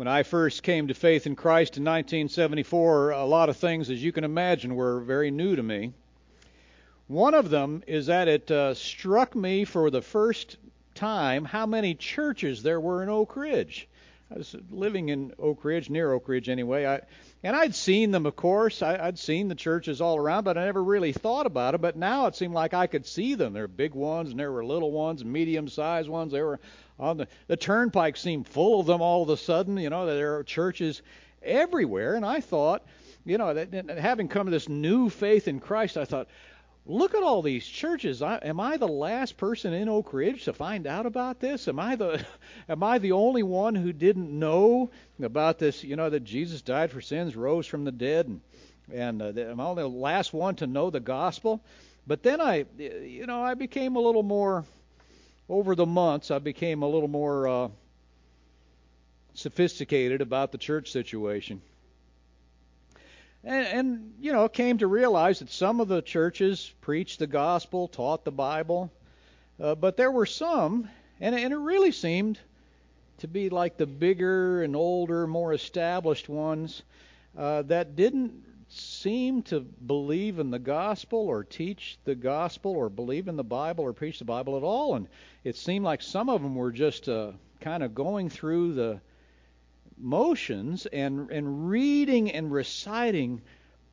When I first came to faith in Christ in 1974, a lot of things, as you can imagine, were very new to me. One of them is that it struck me for the first time how many churches there were in Oak Ridge. I was living in Oak Ridge, near Oak Ridge anyway, and I'd seen them, of course. I'd seen the churches all around, but I never really thought about it. But now it seemed like I could see them. There were big ones, and there were little ones, medium-sized ones. They were on the turnpike seemed full of them all of a sudden. You know, there are churches everywhere. And I thought, you know, that having come to this new faith in Christ, I thought, look at all these churches. Am I the last person in Oak Ridge to find out about this? Am I the only one who didn't know about this, you know, that Jesus died for sins, rose from the dead, and am I the last one to know the gospel? But then I became a little more, over the months, I became a little more sophisticated about the church situation. And, you know, came to realize that some of the churches preached the gospel, taught the Bible, but there were some, and it really seemed to be like the bigger and older, more established ones that didn't seem to believe in the gospel or teach the gospel or believe in the Bible or preach the Bible at all. And it seemed like some of them were just kind of going through the motions and reading and reciting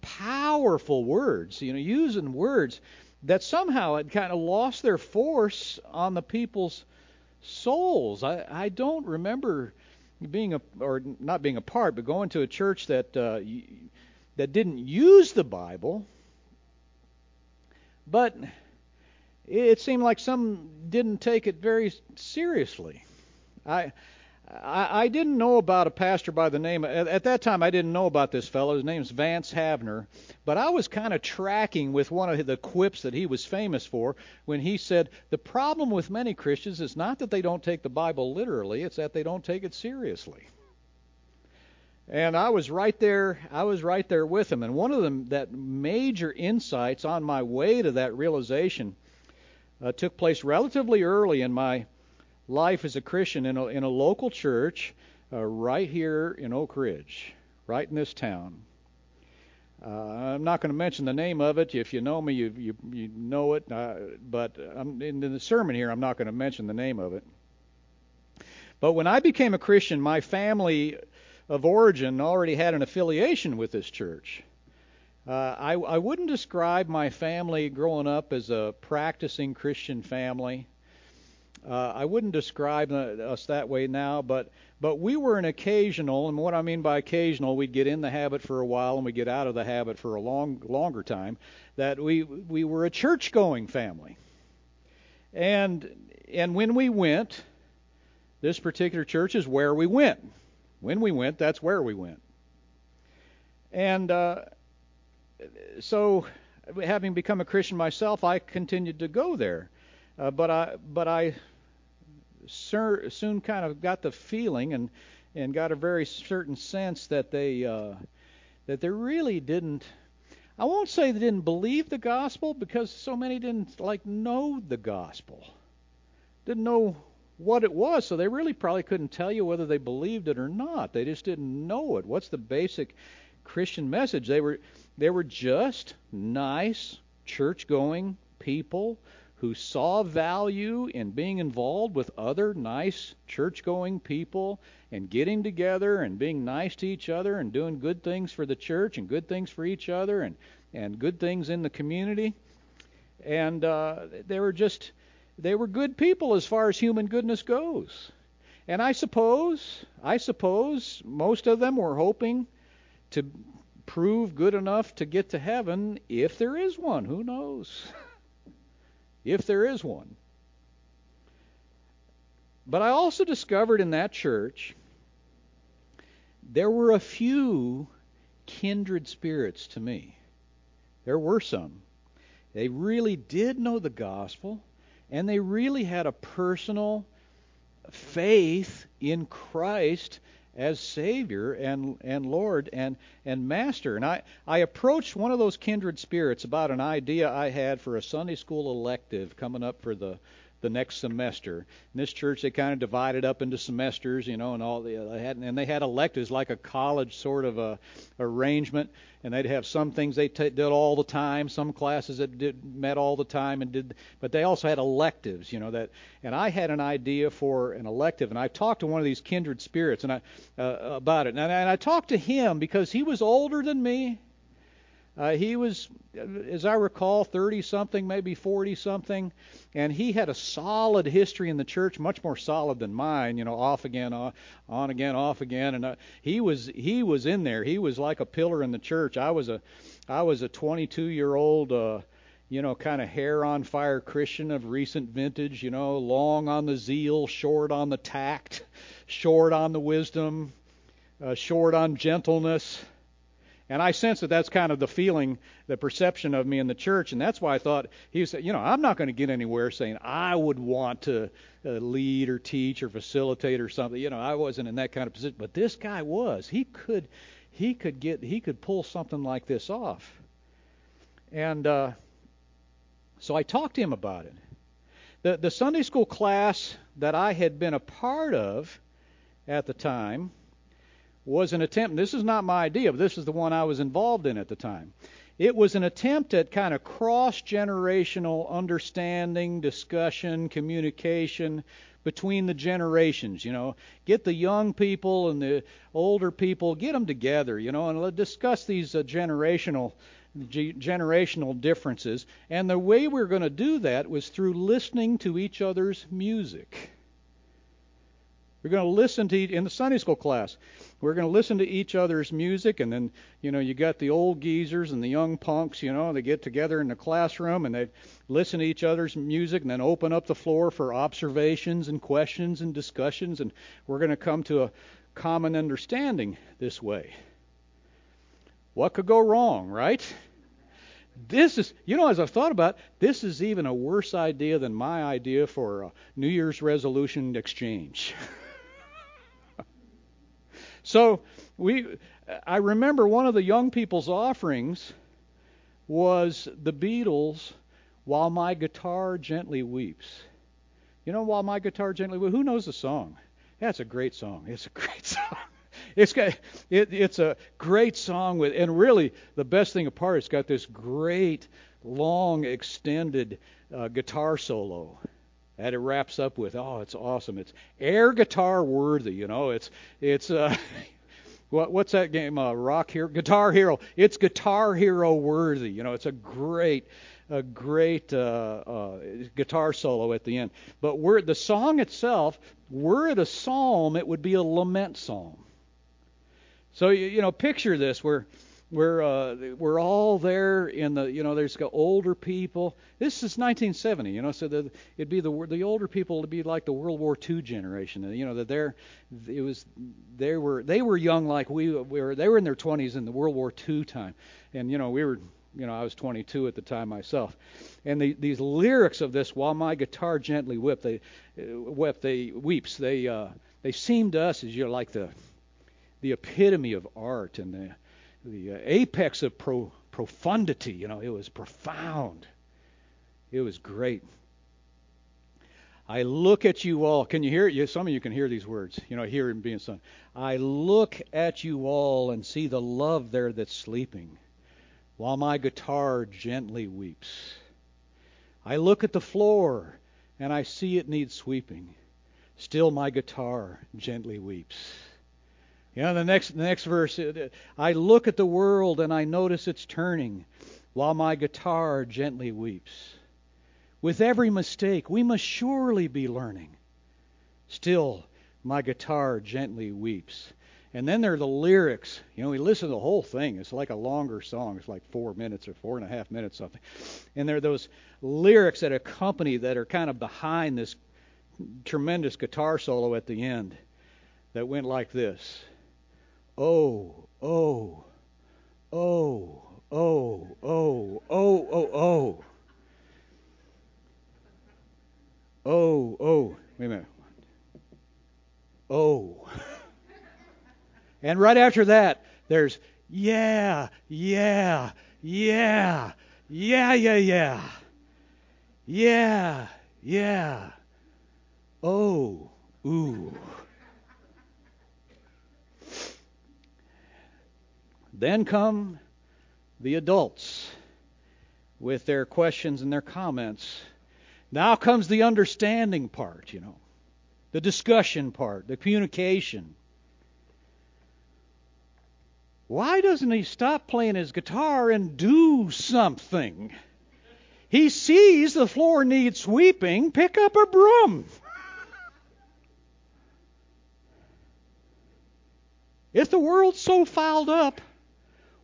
powerful words, you know, using words that somehow had kind of lost their force on the people's souls. I don't remember not being a part, but going to a church that didn't use the Bible, but it seemed like some didn't take it very seriously. I didn't know about a pastor by the name, at that time I didn't know about this fellow, his name's Vance Havner, but I was kind of tracking with one of the quips that he was famous for when he said, the problem with many Christians is not that they don't take the Bible literally, it's that they don't take it seriously. And I was right there with him, and one of them, that major insights on my way to that realization took place relatively early in my life as a Christian in a local church right here in Oak Ridge, right in this town. I'm not going to mention the name of it. If you know me, you know it. But in the sermon here, I'm not going to mention the name of it. But when I became a Christian, my family of origin already had an affiliation with this church. I wouldn't describe my family growing up as a practicing Christian family. I wouldn't describe us that way now, but we were an occasional, and what I mean by occasional, we'd get in the habit for a while and we'd get out of the habit for a longer time, that we were a church-going family. And when we went, this particular church is where we went. When we went, that's where we went. And so, having become a Christian myself, I continued to go there. But I soon kind of got the feeling and got a very certain sense that they really didn't. I won't say they didn't believe the gospel, because so many didn't know the gospel, didn't know what it was, so they really probably couldn't tell you whether they believed it or not. They just didn't know it. What's the basic Christian message? They were just nice church-going people who saw value in being involved with other nice church-going people and getting together and being nice to each other and doing good things for the church and good things for each other and good things in the community. And they were good people as far as human goodness goes. And I suppose most of them were hoping to prove good enough to get to heaven, if there is one. Who knows? If there is one. But I also discovered in that church there were a few kindred spirits to me. There were some. They really did know the gospel, and they really had a personal faith in Christ as Savior and Lord and Master. And I approached one of those kindred spirits about an idea I had for a Sunday school elective coming up for the the next semester. In this church, they kind of divided up into semesters, and all and they had electives like a college sort of a arrangement, and they'd have some things they did all the time, some classes that met all the time, but they also had electives, that. And I had an idea for an elective, and I talked to one of these kindred spirits and about it, and I talked to him because he was older than me. He was, as I recall, 30-something, maybe 40-something, and he had a solid history in the church, much more solid than mine, off again, on again, off again, and he was in there. He was like a pillar in the church. I was a 22-year-old, kind of hair-on-fire Christian of recent vintage, long on the zeal, short on the tact, short on the wisdom, short on gentleness. And I sense that that's kind of the feeling, the perception of me in the church, and that's why I thought he said, I'm not going to get anywhere saying I would want to lead or teach or facilitate or something. I wasn't in that kind of position, but this guy was. He could pull something like this off. And so I talked to him about it. The Sunday school class that I had been a part of at the time was an attempt, and this is not my idea, but this is the one I was involved in at the time. It was an attempt at kind of cross-generational understanding, discussion, communication between the generations, Get the young people and the older people, get them together, and discuss these generational differences. And the way we were going to do that was through listening to each other's music. We're going to listen to in the Sunday school class. We're going to listen to each other's music, and then you got the old geezers and the young punks. They get together in the classroom and they listen to each other's music, and then open up the floor for observations and questions and discussions. And we're going to come to a common understanding this way. What could go wrong, right? This is, as I've thought about, this is even a worse idea than my idea for a New Year's resolution exchange. So I remember one of the young people's offerings was the Beatles, While My Guitar Gently Weeps. While My Guitar Gently Weeps, who knows the song? That's a great song. It's a great song. It's a great song, and really the best thing apart, it's got this great, long, extended guitar solo that it wraps up with. Oh, it's awesome. It's air guitar worthy, It's what's that game? Rock Hero? Guitar Hero. It's Guitar Hero worthy. It's a great guitar solo at the end. But the song itself, were it a psalm, it would be a lament psalm. So, picture this. We're all there in the, there's the older people. This is 1970, so it'd be the older people to be like the World War II generation. They were young like we were. They were in their 20s in the World War II time, and we were. I was 22 at the time myself, and these lyrics of this, While My Guitar Gently Weeps, they seem to us as like the epitome of art and the apex of profundity, it was profound. It was great. I look at you all. Can you hear it? Some of you can hear these words, hear him being sung. I look at you all and see the love there that's sleeping, while my guitar gently weeps. I look at the floor and I see it needs sweeping. Still my guitar gently weeps. The next verse, I look at the world and I notice it's turning, while my guitar gently weeps. With every mistake we must surely be learning. Still, my guitar gently weeps. And then there are the lyrics. We listen to the whole thing. It's like a longer song. It's like 4 minutes or 4.5 minutes, something. And there are those lyrics that accompany, that are kind of behind this tremendous guitar solo at the end, that went like this. Oh, oh, oh, oh, oh, oh, oh, oh. Oh, oh. Wait a minute. Oh. And right after that, there's yeah, yeah, yeah, yeah, yeah, yeah. Yeah, Yeah. Oh. Ooh. Then come the adults with their questions and their comments. Now comes the understanding part, you know, the discussion part, the communication. Why doesn't he stop playing his guitar and do something? He sees the floor needs sweeping. Pick up a broom. If the world's so fouled up,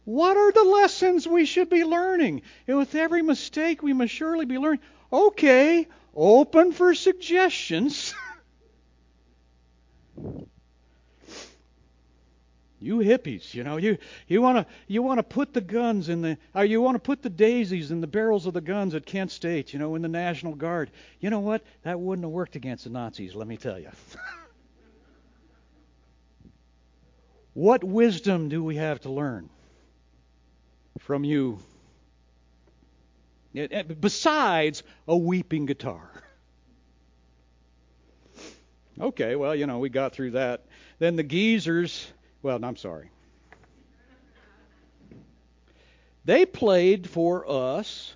what are the lessons we should be learning? And with every mistake, we must surely be learning. Okay, open for suggestions. You hippies, you know, you want to put the guns in the, or you want to put the daisies in the barrels of the guns at Kent State, you know, in the National Guard. You know what? That wouldn't have worked against the Nazis, let me tell you. What wisdom do we have to learn from you? Besides a weeping guitar. Okay, well, you know, we got through that. Then the geezers, well, I'm sorry. They played for us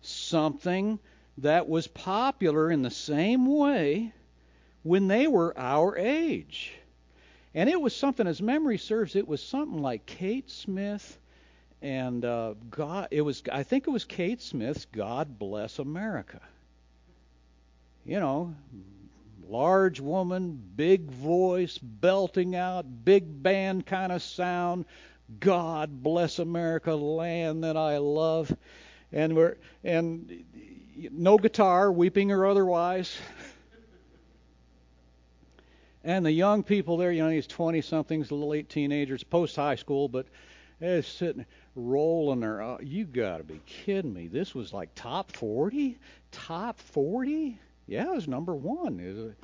something that was popular in the same way when they were our age. And it was something, as memory serves, it was something like Kate Smith and I think it was Kate Smith's God Bless America. You know, large woman, big voice, belting out, big band kind of sound. God bless America, land that I love. And no guitar, weeping or otherwise. And the young people there, you know, these 20-somethings, late teenagers, post-high school, but they're sitting, rolling their eyes. You got to be kidding me. This was like top 40? Top 40? Yeah, it was number one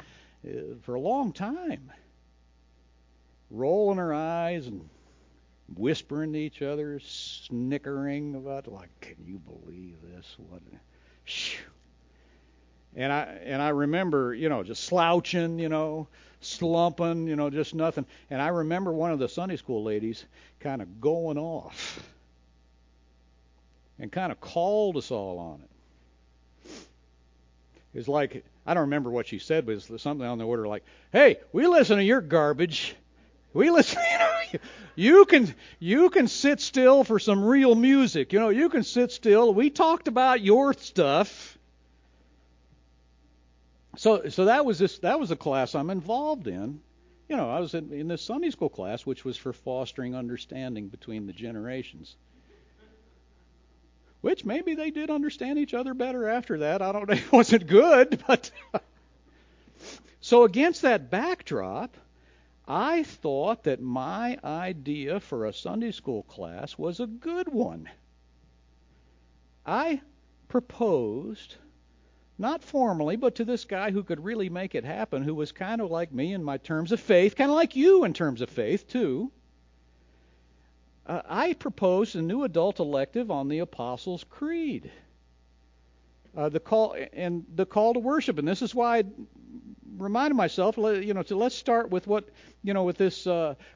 for a long time. Rolling their eyes and whispering to each other, snickering about, like, can you believe this? What? And I remember, you know, just slouching, you know, slumping, you know, just nothing. And I remember one of the Sunday school ladies kind of going off and kind of called us all on it. It's like, I don't remember what she said, but it was something on the order like, hey, we listen to your garbage. We listen, you know, you can sit still for some real music. You know, you can sit still. We talked about your stuff. So that was a class I'm involved in. You know, I was in this Sunday school class, which was for fostering understanding between the generations. Which maybe they did understand each other better after that. I don't know. It wasn't good, but so against that backdrop, I thought that my idea for a Sunday school class was a good one. I proposed, not formally, but to this guy who could really make it happen, who was kind of like me in my terms of faith, kind of like you in terms of faith, too. I proposed a new adult elective on the Apostles' Creed, the call to worship. And this is why I reminded myself, you know, so let's start with what, you know, with this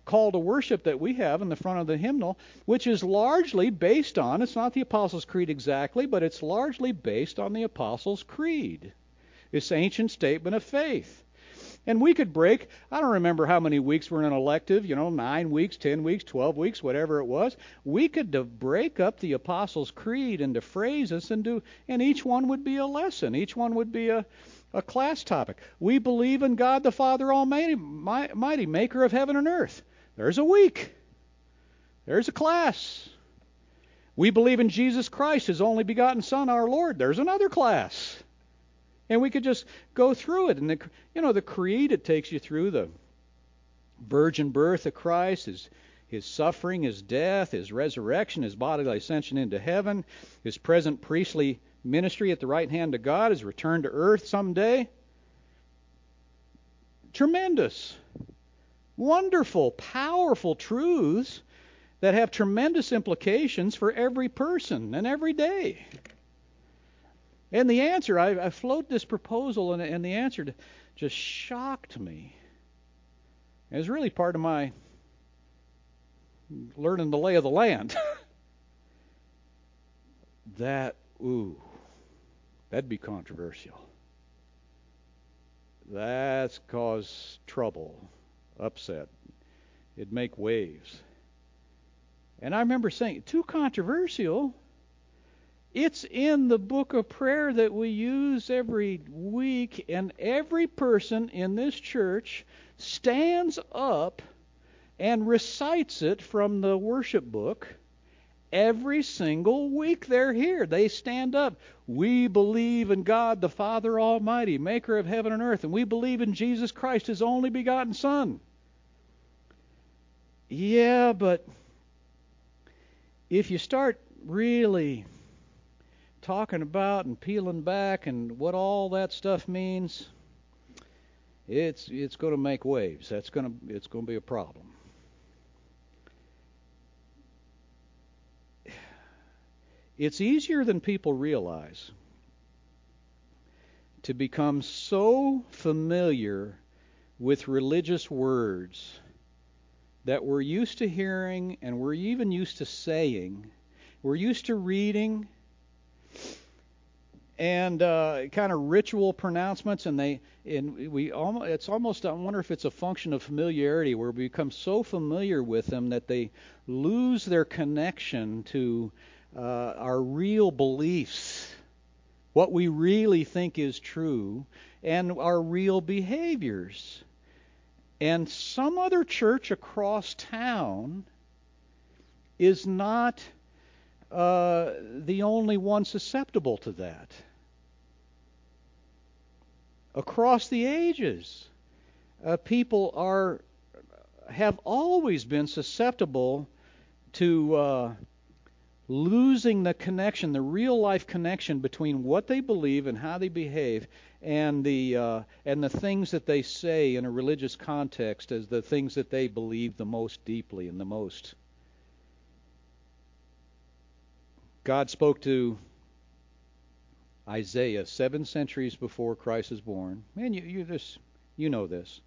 call to worship that we have in the front of the hymnal, which is largely based on, it's not the Apostles' Creed exactly, but it's largely based on the Apostles' Creed, this ancient statement of faith. And we could break, I don't remember how many weeks were in an elective, you know, 9 weeks, 10 weeks, 12 weeks, whatever it was. We could break up the Apostles' Creed into phrases and each one would be a lesson. Each one would be a class topic. We believe in God the Father Almighty, mighty, maker of heaven and earth. There's a week. There's a class. We believe in Jesus Christ, his only begotten Son, our Lord. There's another class. And we could just go through it. And, the creed, it takes you through the virgin birth of Christ, his suffering, his death, his resurrection, his bodily ascension into heaven, his present priestly ministry at the right hand of God, his return to earth someday. Tremendous, wonderful, powerful truths that have tremendous implications for every person and every day. And the answer, I float this proposal, and the answer just shocked me. It was really part of my learning the lay of the land. That'd be controversial. That's caused trouble, upset. It'd make waves. And I remember saying, too controversial? It's in the book of prayer that we use every week, and every person in this church stands up and recites it from the worship book every single week they're here. They stand up. We believe in God the Father Almighty, maker of heaven and earth, and we believe in Jesus Christ, his only begotten Son. Yeah, but if you start really talking about and peeling back and what all that stuff means, it's going to make waves. It's going to be a problem. It's easier than people realize to become so familiar with religious words that we're used to hearing, and we're even used to saying, we're used to reading, and kind of ritual pronouncements, it's almost, I wonder if it's a function of familiarity, where we become so familiar with them that they lose their connection to our real beliefs, what we really think is true, and our real behaviors. And some other church across town is not the only one susceptible to that. Across the ages, people have always been susceptible to losing the connection, the real-life connection between what they believe and how they behave, and the things that they say in a religious context as the things that they believe the most deeply and the most. God spoke to Isaiah 7 centuries before Christ is born. Man, you know this.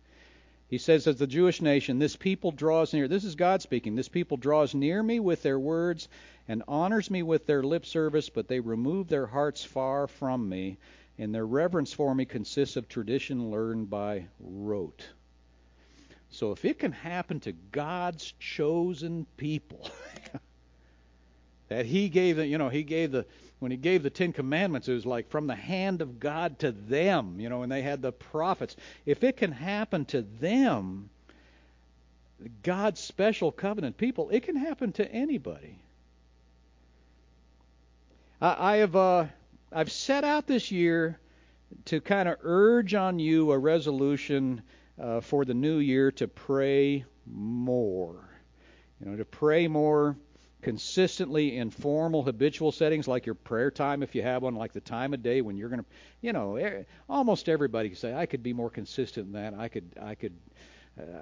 He says, as the Jewish nation, this people draws near. This is God speaking. This people draws near me with their words and honors me with their lip service, but they remove their hearts far from me, and their reverence for me consists of tradition learned by rote. So if it can happen to God's chosen people... that he gave the, when he gave the Ten Commandments, it was like from the hand of God to them, and they had the prophets. If it can happen to them, God's special covenant people, it can happen to anybody. I've set out this year to kind of urge on you a resolution for the new year to pray more. To pray more consistently in formal, habitual settings like your prayer time, if you have one, like the time of day when you're going to, almost everybody can say, I could be more consistent than that.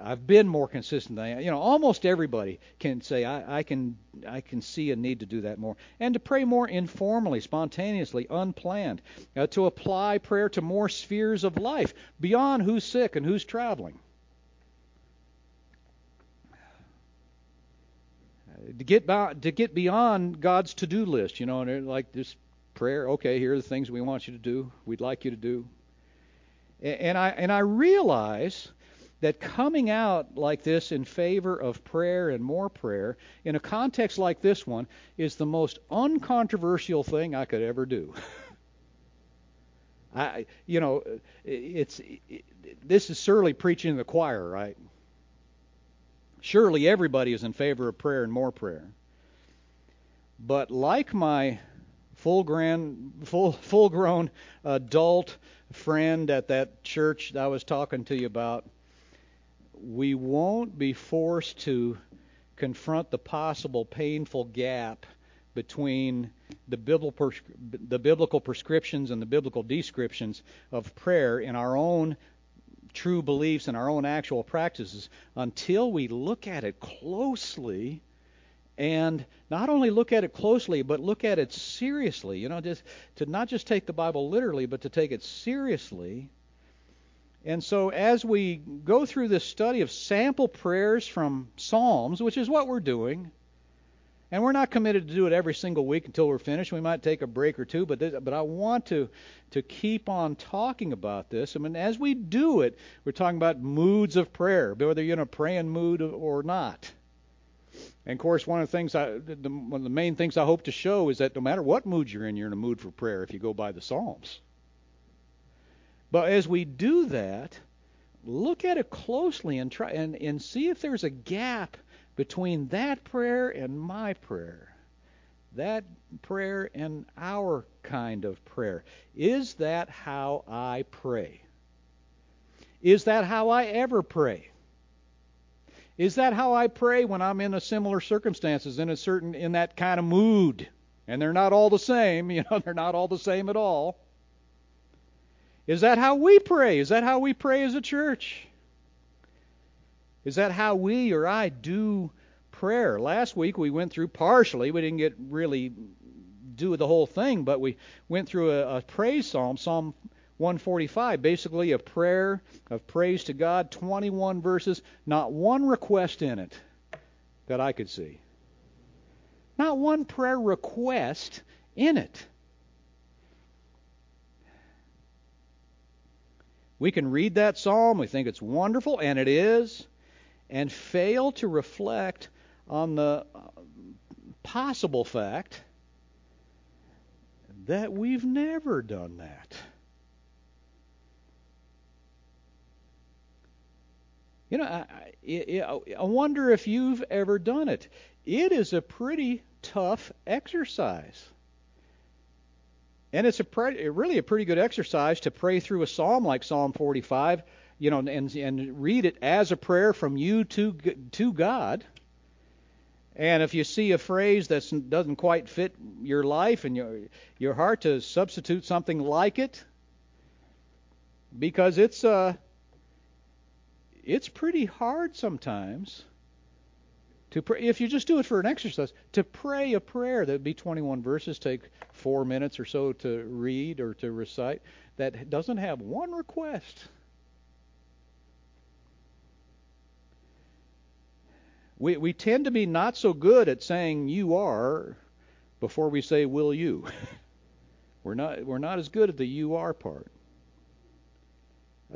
I've been more consistent than that. Almost everybody can say, I can see a need to do that more. And to pray more informally, spontaneously, unplanned, to apply prayer to more spheres of life beyond who's sick and who's traveling. To get beyond God's to-do list, and like this prayer. Okay, here are the things we want you to do. We'd like you to do. And I realize that coming out like this in favor of prayer and more prayer in a context like this one is the most uncontroversial thing I could ever do. This is surely preaching to the choir, right? Surely everybody is in favor of prayer and more prayer. But like my full-grown adult friend at that church I was talking to you about, we won't be forced to confront the possible painful gap between the biblical prescriptions and the biblical descriptions of prayer in our own true beliefs and our own actual practices until we look at it closely and not only look at it closely, but look at it seriously. You know, just to not just take the Bible literally, but to take it seriously. And so as we go through this study of sample prayers from Psalms, which is what we're doing, and we're not committed to do it every single week until we're finished. We might take a break or two, but I want to keep on talking about this. I mean, as we do it, we're talking about moods of prayer, whether you're in a praying mood or not. And, of course, one of the main things I hope to show is that no matter what mood you're in, you're in a mood for prayer if you go by the Psalms. But as we do that, look at it closely and try and see if there's a gap between that prayer and my prayer, that prayer and our kind of prayer. Is that how I pray? Is that how I ever pray? Is that how I pray when I'm in a similar circumstances, in that kind of mood? And they're not all the same, you know, they're not all the same at all. Is that how we pray? Is that how we pray as a church? Is that how we or I do prayer? Last week we went through partially. We didn't get really do the whole thing, but we went through a praise psalm, Psalm 145, basically a prayer of praise to God, 21 verses, not one request in it that I could see. Not one prayer request in it. We can read that psalm, we think it's wonderful, and it is, and fail to reflect on the possible fact that we've never done that. You know, I wonder if you've ever done it. It is a pretty tough exercise. And it's really a pretty good exercise to pray through a psalm like Psalm 45, you know, and read it as a prayer from you to God. And if you see a phrase that doesn't quite fit your life and your heart, to substitute something like it, because it's pretty hard sometimes to pray. If you just do it for an exercise, to pray a prayer that would be 21 verses, take 4 minutes or so to read or to recite, that doesn't have one request. We tend to be not so good at saying "you are" before we say "will you." We're not as good at the "you are" part.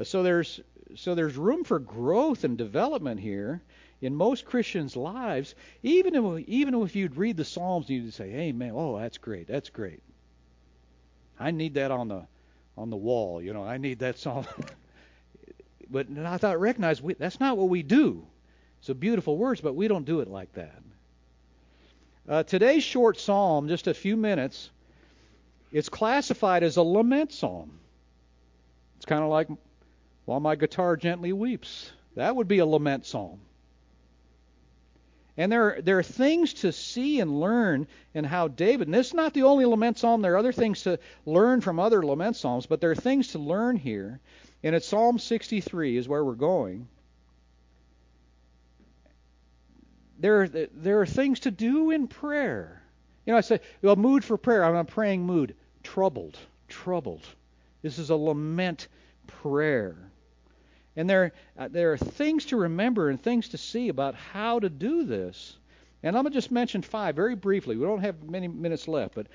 So there's room for growth and development here in most Christians' lives. Even if you'd read the Psalms and you'd say, "Hey, man, oh, that's great. I need that on the wall, you know. I need that Psalm." But I thought, recognize that's not what we do. So beautiful words, but we don't do it like that. Today's short psalm, just a few minutes, it's classified as a lament psalm. It's kind of like "While My Guitar Gently Weeps." That would be a lament psalm. And there are things to see and learn in how David, and this is not the only lament psalm, there are other things to learn from other lament psalms, but there are things to learn here. And it's Psalm 63 is where we're going. There are things to do in prayer. You know, I say, well, mood for prayer. I'm in a praying mood. Troubled. This is a lament prayer. And there are things to remember and things to see about how to do this. And I'm going to just mention 5 very briefly. We don't have many minutes left, but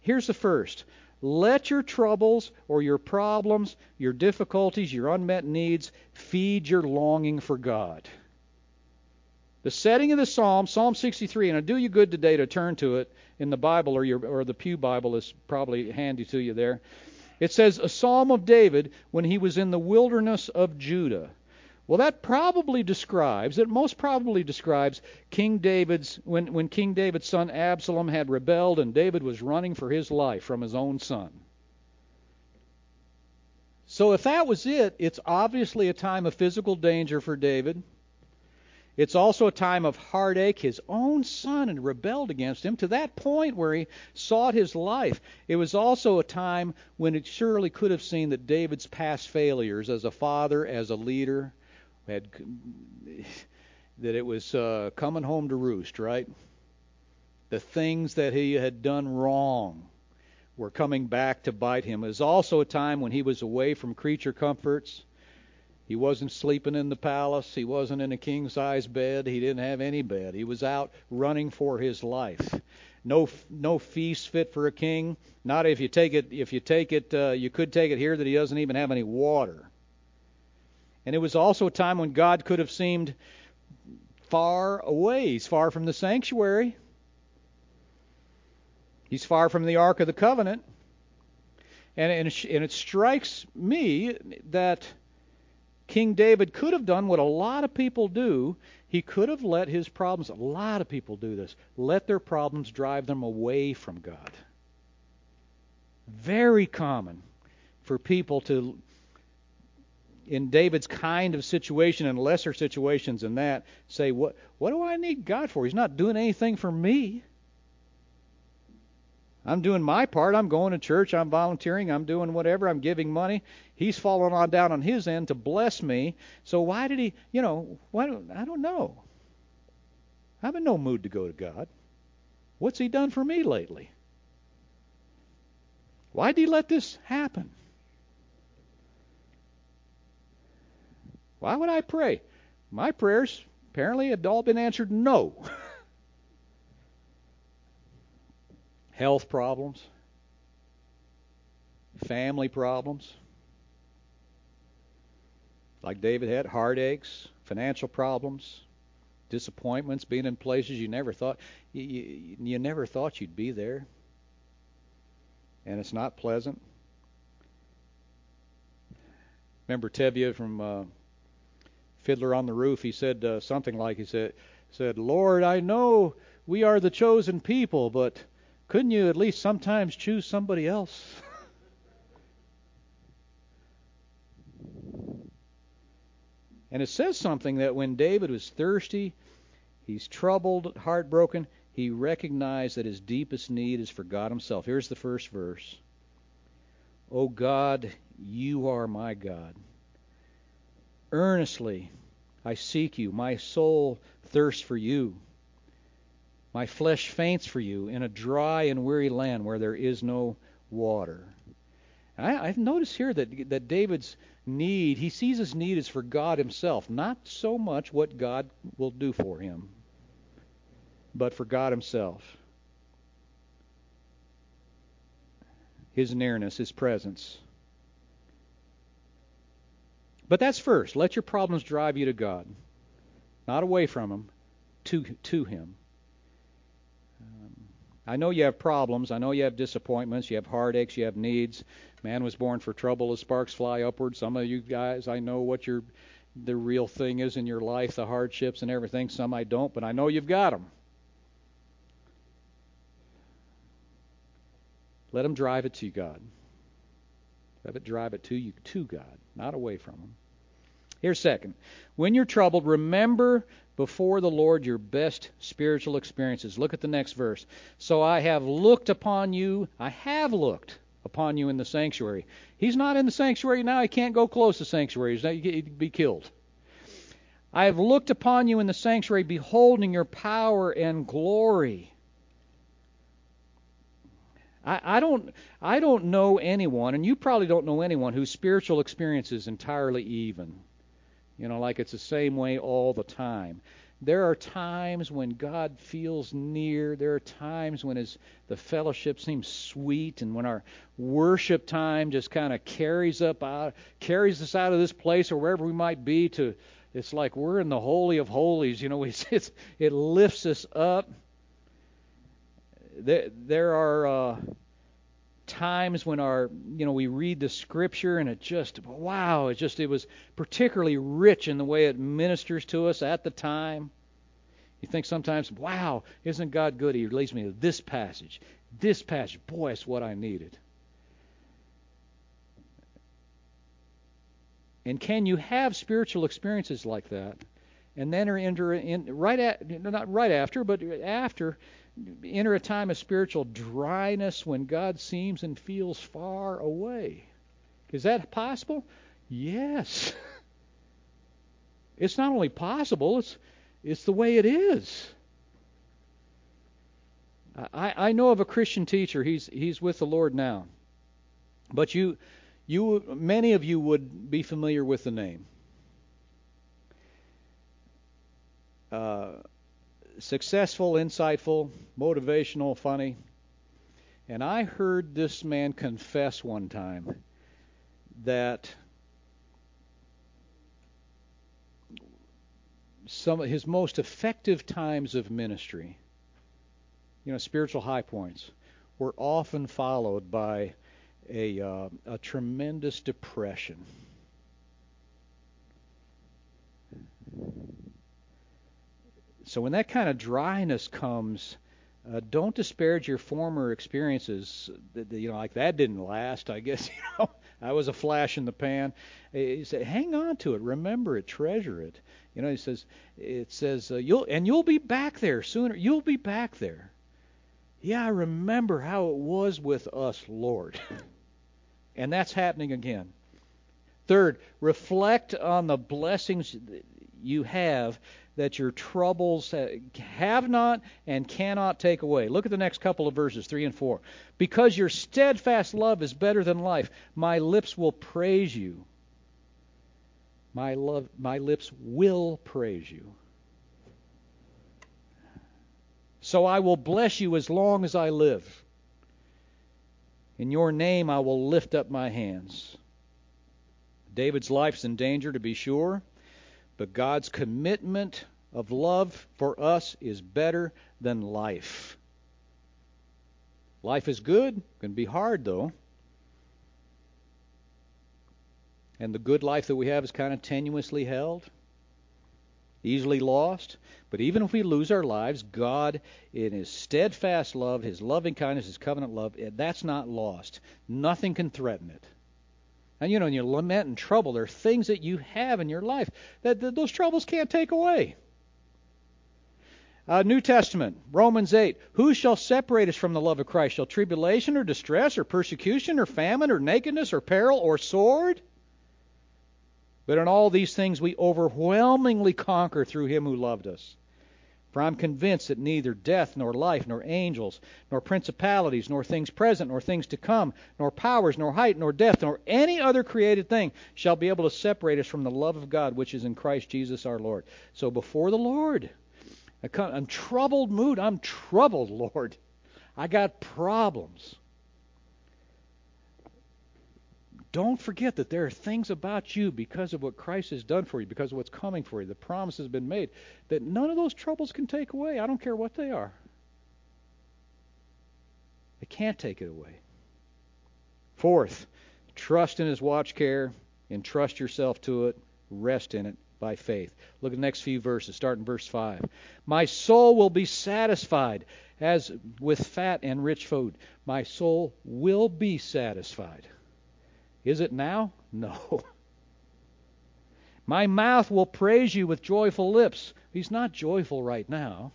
here's the first. Let your troubles or your problems, your difficulties, your unmet needs, feed your longing for God. The setting of the psalm, Psalm 63, and it'll do you good today to turn to it in the Bible, or the Pew Bible is probably handy to you there. It says, a psalm of David when he was in the wilderness of Judah. Well, that probably describes, it most probably describes King David's, when King David's son Absalom had rebelled and David was running for his life from his own son. So if that was it, it's obviously a time of physical danger for David. It's also a time of heartache. His own son had rebelled against him to that point where he sought his life. It was also a time when it surely could have seen that David's past failures as a father, as a leader, that it was coming home to roost, right? The things that he had done wrong were coming back to bite him. It was also a time when he was away from creature comforts. He wasn't sleeping in the palace. He wasn't in a king-size bed. He didn't have any bed. He was out running for his life. No feast fit for a king. Not if you take it. If you take it, you could take it here that he doesn't even have any water. And it was also a time when God could have seemed far away. He's far from the sanctuary. He's far from the Ark of the Covenant. And it strikes me that King David could have done what a lot of people do. He could have let his problems, a lot of people do this, let their problems drive them away from God. Very common for people to, in David's kind of situation and lesser situations than that, say, what do I need God for? He's not doing anything for me. I'm doing my part. I'm going to church. I'm volunteering. I'm doing whatever. I'm giving money. He's falling on down on his end to bless me. So why did he, I don't know. I'm in no mood to go to God. What's he done for me lately? Why did he let this happen? Why would I pray? My prayers apparently had all been answered no. Health problems, family problems, like David had, heartaches, financial problems, disappointments, being in places you never thought you'd be there, and it's not pleasant. Remember Tevye from Fiddler on the Roof? He said something like, he said, "Lord, I know we are the chosen people, but couldn't you at least sometimes choose somebody else?" And it says something that when David was thirsty, he's troubled, heartbroken, he recognized that his deepest need is for God himself. Here's the first verse. "O God, you are my God. Earnestly I seek you. My soul thirsts for you. My flesh faints for you in a dry and weary land where there is no water." I've noticed here that David's need, he sees his need is for God himself, not so much what God will do for him, but for God himself. His nearness, his presence. But that's first. Let your problems drive you to God, not away from him, to him. I know you have problems. I know you have disappointments. You have heartaches. You have needs. Man was born for trouble. As sparks fly upward. Some of you guys, I know what the real thing is in your life, the hardships and everything. Some I don't, but I know you've got them. Let them drive it to God. Let it drive it to you, to God, not away from him. Here's second. When you're troubled, remember before the Lord your best spiritual experiences. Look at the next verse. "So I have looked upon you. I have looked upon you in the sanctuary." He's not in the sanctuary now. He can't go close to sanctuaries. He'd be killed. "I have looked upon you in the sanctuary, beholding your power and glory." I don't know anyone, and you probably don't know anyone, whose spiritual experience is entirely even. Like it's the same way all the time. There are times when God feels near. There are times when the fellowship seems sweet, and when our worship time just kind of carries us out of this place or wherever we might be to. It's like we're in the Holy of Holies. It lifts us up. There are times when we read the Scripture and it just, wow, it was particularly rich in the way it ministers to us at the time. You think sometimes, wow, isn't God good? He leads me to this passage. This passage, boy, it's what I needed. And can you have spiritual experiences like that and then enter a time of spiritual dryness when God seems and feels far away? Is that possible? Yes. It's not only possible, it's the way it is. I know of a Christian teacher. He's with the Lord now. But many of you would be familiar with the name. Successful, insightful, motivational, funny. And I heard this man confess one time that some of his most effective times of ministry, spiritual high points, were often followed by a tremendous depression. So when that kind of dryness comes, don't disparage your former experiences. Like that didn't last. I guess I was a flash in the pan. He said, "Hang on to it, remember it, treasure it." He says, "You'll be back there sooner. You'll be back there." Yeah, I remember how it was with us, Lord. And that's happening again. Third, reflect on the blessings you have that your troubles have not and cannot take away. Look at the next couple of verses, 3 and 4. Because your steadfast love is better than life, my lips will praise you. My lips will praise you. So I will bless you as long as I live. In your name I will lift up my hands. David's life's in danger, to be sure. But God's commitment of love for us is better than life. Life is good. It can be hard, though. And the good life that we have is kind of tenuously held, easily lost. But even if we lose our lives, God, in His steadfast love, His loving kindness, His covenant love, that's not lost. Nothing can threaten it. And in your lament and trouble, there are things that you have in your life that those troubles can't take away. New Testament, Romans 8. Who shall separate us from the love of Christ? Shall tribulation or distress or persecution or famine or nakedness or peril or sword? But in all these things we overwhelmingly conquer through Him who loved us. For I'm convinced that neither death, nor life, nor angels, nor principalities, nor things present, nor things to come, nor powers, nor height, nor depth, nor any other created thing shall be able to separate us from the love of God which is in Christ Jesus our Lord. So before the Lord, I'm troubled mood. I'm troubled, Lord. I got problems. Don't forget that there are things about you because of what Christ has done for you, because of what's coming for you. The promise has been made that none of those troubles can take away. I don't care what they are. They can't take it away. Fourth, trust in His watch care. Entrust yourself to it. Rest in it by faith. Look at the next few verses. Start in verse 5. My soul will be satisfied as with fat and rich food. My soul will be satisfied. Is it now? No. My mouth will praise you with joyful lips. He's not joyful right now.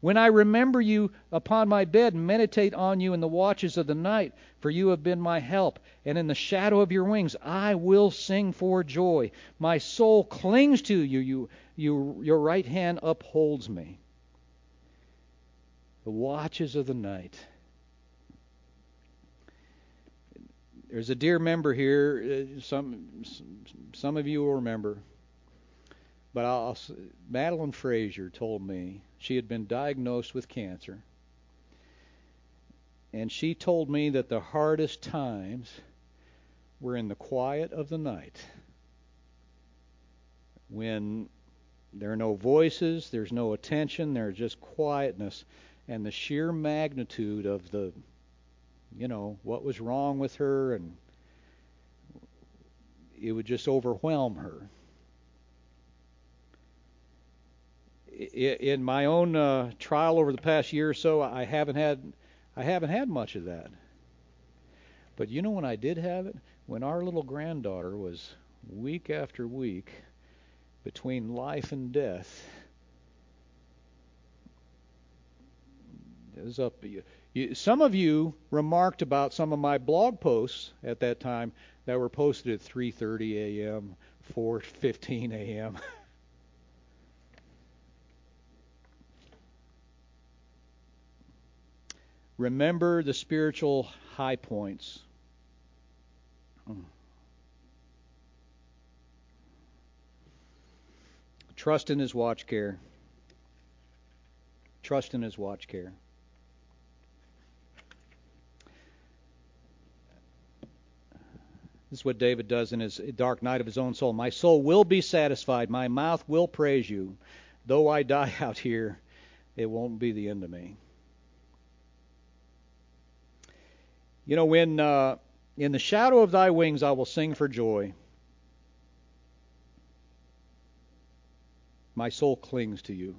When I remember you upon my bed and meditate on you in the watches of the night, for you have been my help, and in the shadow of your wings I will sing for joy. My soul clings to you. Your right hand upholds me. The watches of the night. There's a dear member here. Some of you will remember, but Madeline Frazier told me she had been diagnosed with cancer, and she told me that the hardest times were in the quiet of the night, when there are no voices, there's no attention, there's just quietness, and the sheer magnitude of the what was wrong with her, and it would just overwhelm her. In my own trial over the past year or so, I haven't had much of that. But when I did have it, when our little granddaughter was week after week between life and death, it was up to you. Some of you remarked about some of my blog posts at that time that were posted at 3:30 a.m., 4:15 a.m. Remember the spiritual high points. Trust in his watch care. Trust in his watch care. This is what David does in his dark night of his own soul. My soul will be satisfied. My mouth will praise you. Though I die out here, it won't be the end of me. You know, when in the shadow of thy wings I will sing for joy. My soul clings to you.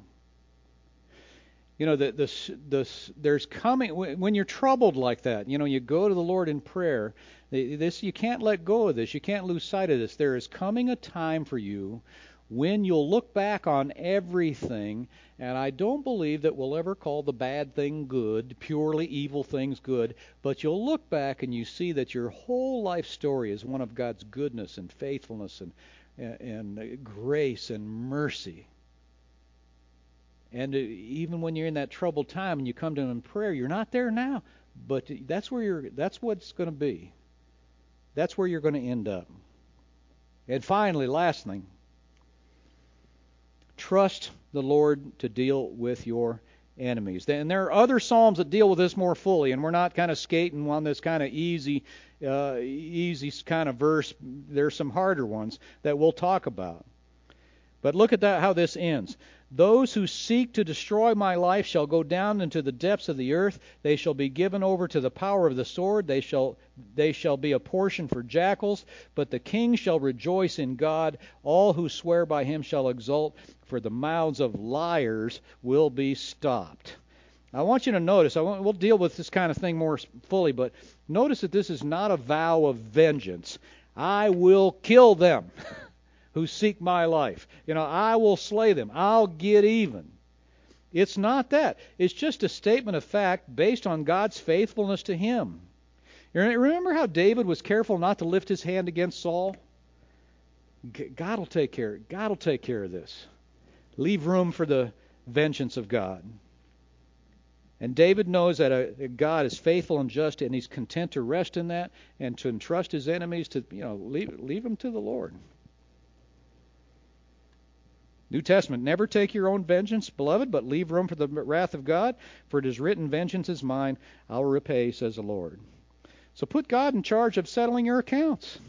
You know, there's coming, when you're troubled like that, you know, you go to the Lord in prayer. This, you can't let go of this. You can't lose sight of this. There is coming a time for you when you'll look back on everything, and I don't believe that we'll ever call the bad thing good, purely evil things good, but you'll look back and you see that your whole life story is one of God's goodness and faithfulness and grace and mercy. And even when you're in that troubled time and you come to him in prayer, you're not there now, but that's what's going to be. That's where you're going to end up. And finally, last thing, trust the Lord to deal with your enemies. And there are other psalms that deal with this more fully, and we're not kind of skating on this kind of easy kind of verse. There's some harder ones that we'll talk about. But look at that, how this ends. Those who seek to destroy my life shall go down into the depths of the earth. They shall be given over to the power of the sword. They shall be a portion for jackals. But the king shall rejoice in God. All who swear by him shall exult, for the mouths of liars will be stopped. I want you to notice, we'll deal with this kind of thing more fully, but notice that this is not a vow of vengeance. I will kill them who seek my life. You know, I will slay them. I'll get even. It's not that. It's just a statement of fact based on God's faithfulness to him. Remember how David was careful not to lift his hand against Saul? God will take care. God will take care of this. Leave room for the vengeance of God. And David knows that God is faithful and just, and he's content to rest in that and to entrust his enemies to, you know, leave them to the Lord. New Testament, never take your own vengeance, beloved, but leave room for the wrath of God, for it is written, vengeance is mine, I'll repay, says the Lord. So put God in charge of settling your accounts.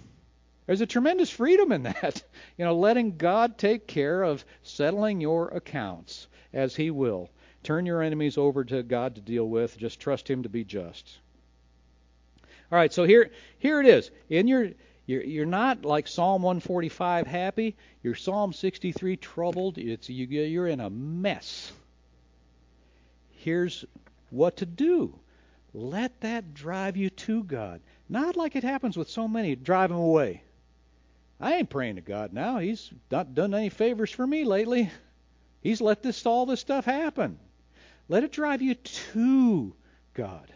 There's a tremendous freedom in that, you know, letting God take care of settling your accounts as he will. Turn your enemies over to God to deal with. Just trust him to be just. All right, so here it is. In your... You're not like Psalm 145 happy. You're Psalm 63 troubled. You're in a mess. Here's what to do. Let that drive you to God. Not like it happens with so many. Drive him away. I ain't praying to God now. He's not done any favors for me lately. He's let all this stuff happen. Let it drive you to God.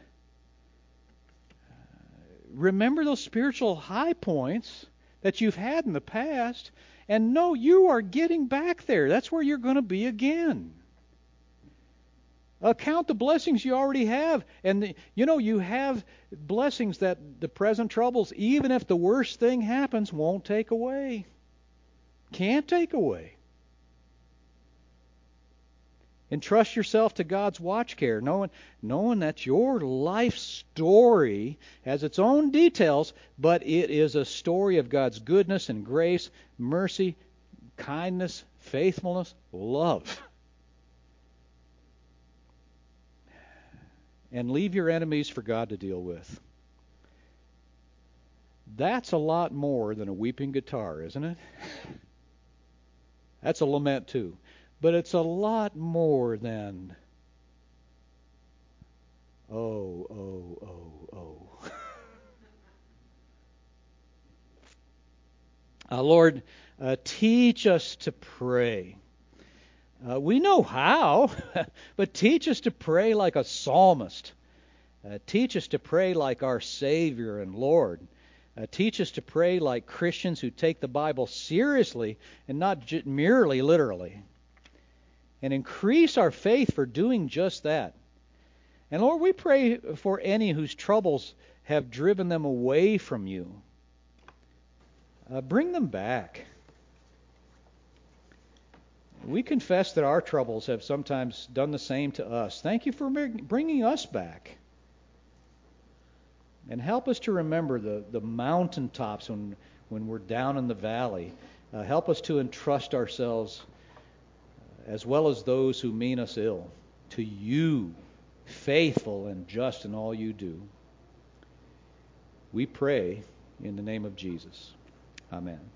Remember those spiritual high points that you've had in the past, and know you are getting back there. That's where you're going to be again. Account the blessings you already have, and you know you have blessings that the present troubles, even if the worst thing happens, won't take away. Can't take away. Entrust yourself to God's watch care, knowing that your life story has its own details, but it is a story of God's goodness and grace, mercy, kindness, faithfulness, love. And leave your enemies for God to deal with. That's a lot more than a weeping guitar, isn't it? That's a lament too. But it's a lot more than, oh. Lord, teach us to pray. We know how, but teach us to pray like a psalmist. Teach us to pray like our Savior and Lord. Teach us to pray like Christians who take the Bible seriously and not merely literally. And increase our faith for doing just that. And Lord, we pray for any whose troubles have driven them away from you. Bring them back. We confess that our troubles have sometimes done the same to us. Thank you for bringing us back. And help us to remember the mountaintops when we're down in the valley. Help us to entrust ourselves, as well as those who mean us ill, to you, faithful and just in all you do. We pray in the name of Jesus. Amen.